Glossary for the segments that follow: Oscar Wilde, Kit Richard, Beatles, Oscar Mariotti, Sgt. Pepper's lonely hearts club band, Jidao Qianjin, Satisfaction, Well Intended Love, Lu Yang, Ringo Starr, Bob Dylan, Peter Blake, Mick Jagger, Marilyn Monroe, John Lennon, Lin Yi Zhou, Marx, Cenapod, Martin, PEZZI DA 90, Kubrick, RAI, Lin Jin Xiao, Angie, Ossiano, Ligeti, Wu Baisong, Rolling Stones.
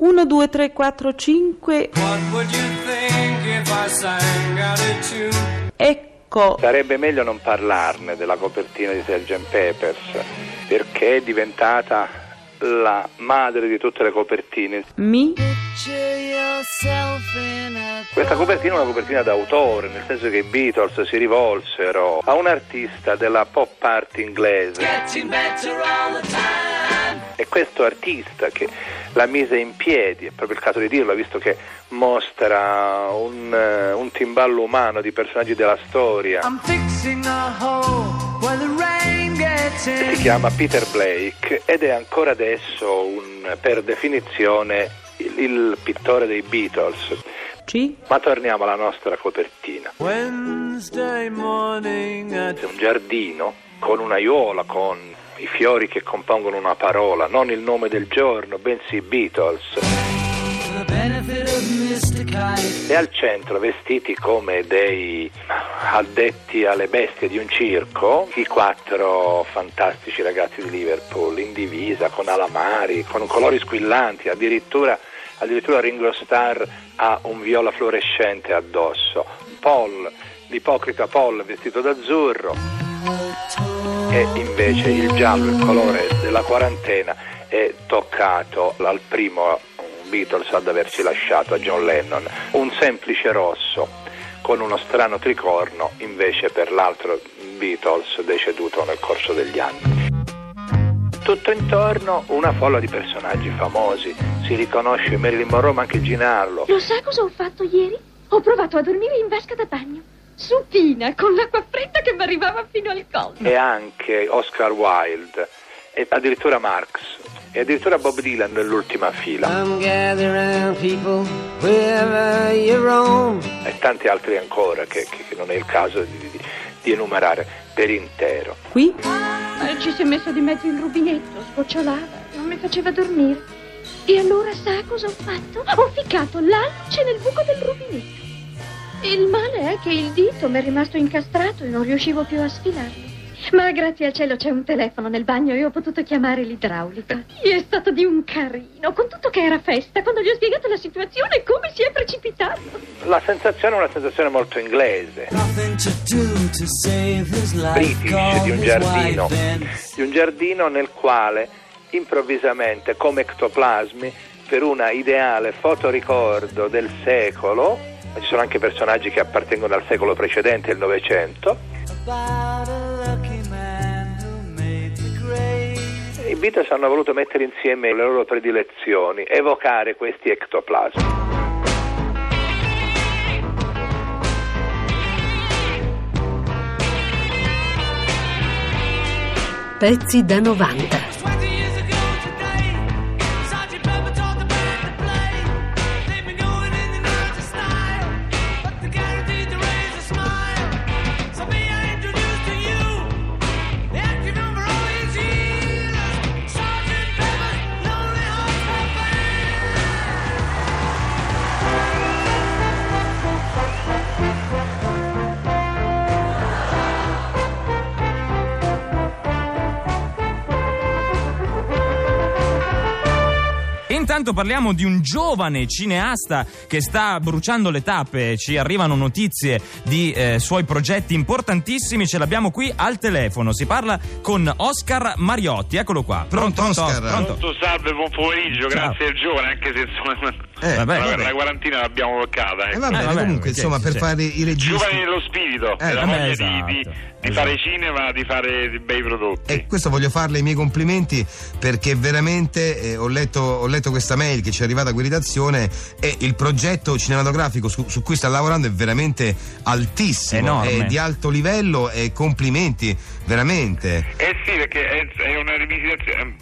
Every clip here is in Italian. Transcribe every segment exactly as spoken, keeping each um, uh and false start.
uno, due, tre, quattro, cinque. Ecco. Sarebbe meglio non parlarne della copertina di sergento Pepper's, perché è diventata la madre di tutte le copertine. Mi. Questa copertina è una copertina d'autore, nel senso che i Beatles si rivolsero a un artista della pop art inglese. E questo artista che la mise in piedi, è proprio il caso di dirlo, visto che mostra un, un timballo umano di personaggi della storia. Si chiama Peter Blake ed è ancora adesso un, per definizione il, il pittore dei Beatles. Sì. Ma torniamo alla nostra copertina. Wednesday morning at... È un giardino con un'aiuola con i fiori che compongono una parola, non il nome del giorno, bensì Beatles. E al centro, vestiti come dei addetti alle bestie di un circo, i quattro fantastici ragazzi di Liverpool, in divisa, con alamari, con colori squillanti, addirittura, addirittura Ringo Starr ha un viola fluorescente addosso. Paul, l'ipocrita Paul vestito d'azzurro. E invece il giallo, il colore della quarantena, è toccato al primo Beatles ad averci lasciato, a John Lennon. Un semplice rosso con uno strano tricorno invece per l'altro Beatles deceduto nel corso degli anni. Tutto intorno una folla di personaggi famosi, si riconosce Marilyn Monroe ma anche Ginarlo. Lo sai cosa ho fatto ieri? Ho provato a dormire in vasca da bagno, supina, con l'acqua fredda che mi arrivava fino al collo. E anche Oscar Wilde, e addirittura Marx, e addirittura Bob Dylan nell'ultima fila. E tanti altri ancora che, che, che non è il caso di, di, di enumerare per intero. Qui? Eh, ci si è messo di mezzo il rubinetto, sgocciolava, non mi faceva dormire. E allora sa cosa ho fatto? Ho ficcato l'alce nel buco del rubinetto. Il male è che il dito mi è rimasto incastrato e non riuscivo più a sfilarlo. Ma grazie al cielo c'è un telefono nel bagno e ho potuto chiamare l'idraulica. È stato di un carino, con tutto che era festa, quando gli ho spiegato la situazione e come si è precipitato. La sensazione è una sensazione molto inglese. British, di un giardino, di un giardino nel quale improvvisamente, come ectoplasmi, per una ideale fotoricordo del secolo, ci sono anche personaggi che appartengono al secolo precedente, il Novecento. I Beatles hanno voluto mettere insieme le loro predilezioni, evocare questi ectoplasmi. Pezzi da novanta. Intanto parliamo di un giovane cineasta che sta bruciando le tappe, ci arrivano notizie di eh, suoi progetti importantissimi, ce l'abbiamo qui al telefono, si parla con Oscar Mariotti, eccolo qua. Pronto, pronto Oscar? Pronto, pronto, salve, buon pomeriggio, grazie al giovane, anche se insomma eh, vabbè, la, vabbè. la quarantina l'abbiamo toccata. Eh. Eh, vabbè, eh, vabbè, comunque insomma c'è, per c'è. fare i registi. Giovane nello spirito, eh, la voglia esatto. di... di... di esatto. fare cinema, di fare bei prodotti. E questo voglio farle i miei complimenti, perché veramente eh, ho, letto, ho letto questa mail che ci è arrivata qui in redazione e il progetto cinematografico su, su cui sta lavorando è veramente altissimo, enorme, è di alto livello e complimenti veramente. Eh sì, perché è, è una rivisitazione,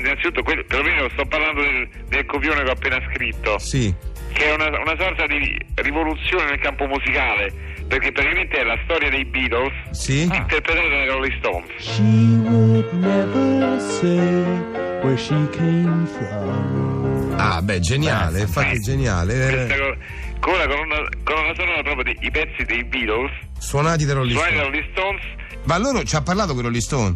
innanzitutto quello, perlomeno sto parlando del, del copione che ho appena scritto. Sì. Che è una, una sorta di rivoluzione nel campo musicale, perché praticamente è la storia dei Beatles, sì, interpretata dai Rolling Stones. She would never say where she came from. Ah, beh, geniale, beh, infatti eh. geniale. Con, con la colonna, colonna sonora proprio dei i pezzi dei Beatles, suonati dai Rolling, suonati Rolling Stones. Ma loro ci ha parlato con Rolling Stone?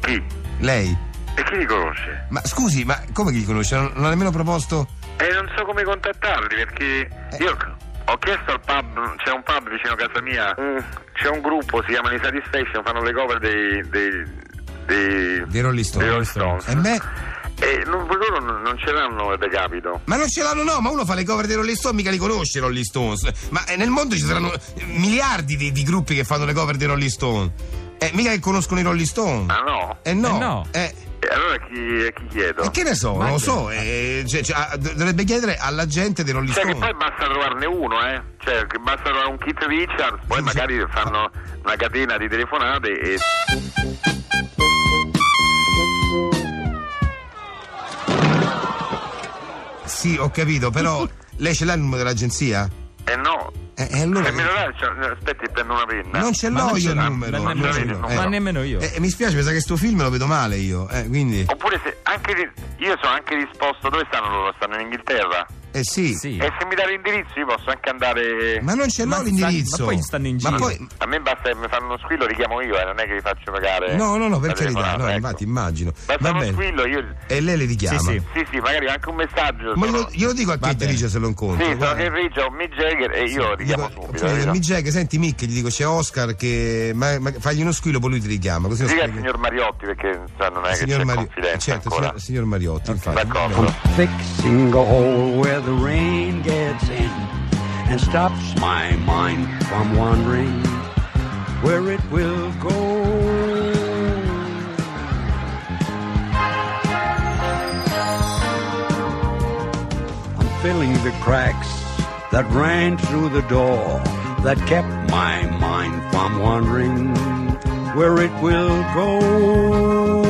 Chi? Lei. E chi li conosce? Ma scusi, ma come chi li conosce? Non, non ha nemmeno proposto... E non so come contattarli, perché io ho chiesto al pub, c'è un pub vicino a casa mia, mm. c'è un gruppo, si chiamano i Satisfaction, fanno le cover dei dei dei, dei Rolling Stones, dei Rolling Stones. E beh, e non, loro non ce l'hanno, da capito. Ma non ce l'hanno, no, ma uno fa le cover dei Rolling Stones, mica li conosce i Rolling Stones. Ma nel mondo ci saranno miliardi di, di gruppi che fanno le cover dei Rolling Stones, eh, mica che conoscono i Rolling Stones. Ah no? Eh no, eh no. Eh. Allora chi, chi chiedo? E che ne so, non lo so, eh, cioè, cioè, dovrebbe chiedere alla gente dei Rolling Stones. Cioè che poi basta trovarne uno, eh? Cioè che basta trovare un Kit Richard, poi sì, magari sì. fanno una catena di telefonate e... Sì, ho capito, però lei ce l'ha il numero dell'agenzia? Eh no. Eh, eh, allora... cioè, aspetti, prendo una penna. Non ce l'ho, non io il numero, ma nemmeno, nemmeno, io. Eh, ma nemmeno io. Eh, mi spiace, pensa che sto film lo vedo male io. Eh, quindi. Oppure se anche io sono anche disposto. Dove stanno loro? Stanno in Inghilterra? Eh sì. sì. E se mi dà l'indirizzo io posso anche andare. Ma non ce l'ho ma l'indirizzo. Stanno, ma poi stanno in giro. Ma poi... A me basta che mi fanno uno squillo, richiamo io, eh, non è che vi faccio pagare. No, no, no, per carità, no, ecco. Infatti immagino. Basta uno squillo, io. E lei le richiama. Sì, sì, sì, sì, magari anche un messaggio. Ma sono... io lo dico a Kit Richard se lo incontro. Sì, sono Kit Richard, Mick Jagger e io lo richiamo subito. Mick Jagger, senti Mick, gli dico c'è Oscar che. Ma, ma fagli uno squillo, poi lui ti richiama. Così dica al che... signor Mariotti, perché cioè, non è signor che c'è Mari... confidenza. Certo, signor, signor Mariotti, infatti. D'accordo. The rain gets in and stops my mind from wandering where it will go. I'm filling the cracks that ran through the door that kept my mind from wandering where it will go.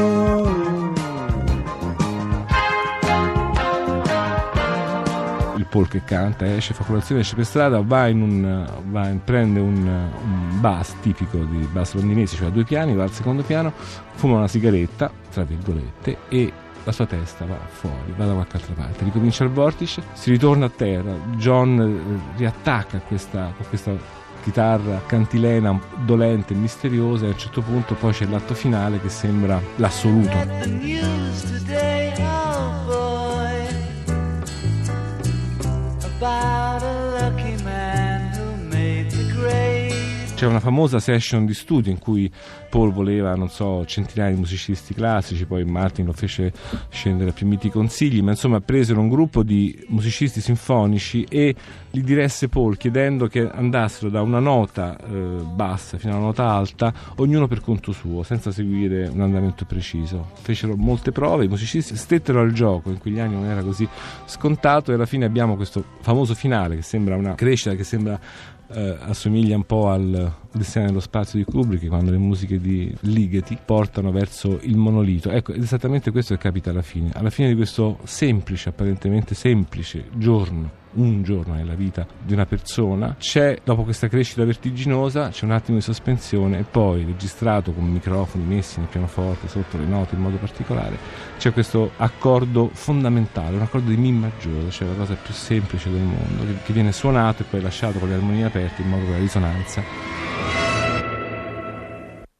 Che canta, esce, fa colazione, esce per strada, va in un va in, prende un, un bus tipico di bus londinese, cioè due piani, va al secondo piano, fuma una sigaretta tra virgolette e la sua testa va fuori, va da qualche altra parte, ricomincia il vortice, si ritorna a terra. John riattacca questa, questa chitarra cantilena dolente e misteriosa, e a un certo punto poi c'è l'atto finale che sembra l'assoluto. C'è una famosa session di studio in cui Paul voleva, non so, centinaia di musicisti classici, poi Martin lo fece scendere a più miti consigli, ma insomma presero un gruppo di musicisti sinfonici e li diresse Paul chiedendo che andassero da una nota eh, bassa fino a una nota alta, ognuno per conto suo, senza seguire un andamento preciso. Fecero molte prove, i musicisti stettero al gioco, in quegli anni non era così scontato, e alla fine abbiamo questo famoso finale che sembra una crescita, che sembra eh, assomiglia un po' al Odissea nello spazio di Kubrick, quando le musiche di Ligeti portano verso il monolito. Ecco, ed esattamente questo che capita alla fine alla fine di questo semplice, apparentemente semplice giorno, un giorno nella vita di una persona. C'è, dopo questa crescita vertiginosa, c'è un attimo di sospensione, e poi registrato con microfoni messi nel pianoforte sotto le note in modo particolare, c'è questo accordo fondamentale, un accordo di Mi maggiore, cioè la cosa più semplice del mondo, che viene suonato e poi lasciato con le armonie aperte in modo che la risonanza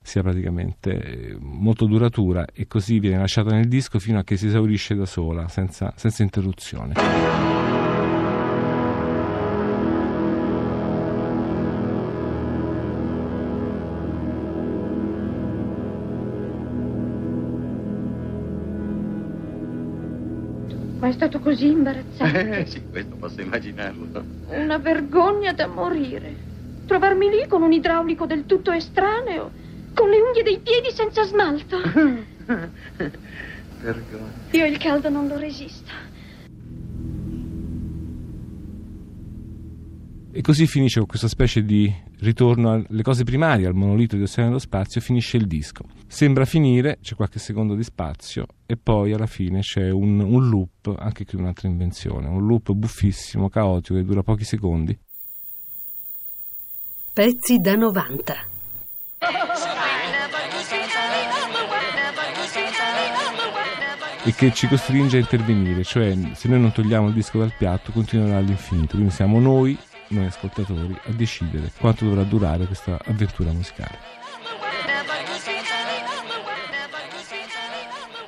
sia praticamente molto duratura, e così viene lasciata nel disco fino a che si esaurisce da sola, senza, senza interruzione. Ma è stato così imbarazzante. Eh sì, questo posso immaginarlo. No? Una vergogna da morire. Trovarmi lì con un idraulico del tutto estraneo, con le unghie dei piedi senza smalto. Vergogna. Io il caldo non lo resisto. E così finisce con questa specie di ritorno alle cose primarie, al monolito di Ossiano nello spazio, finisce il disco. Sembra finire, c'è qualche secondo di spazio, e poi alla fine c'è un, un loop, anche qui un'altra invenzione, un loop buffissimo, caotico, che dura pochi secondi. Pezzi da novanta. E che ci costringe a intervenire, cioè se noi non togliamo il disco dal piatto continuerà all'infinito, quindi siamo noi noi ascoltatori a decidere quanto dovrà durare questa avventura musicale.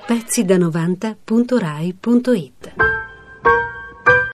Pezzi da novanta punto rai punto it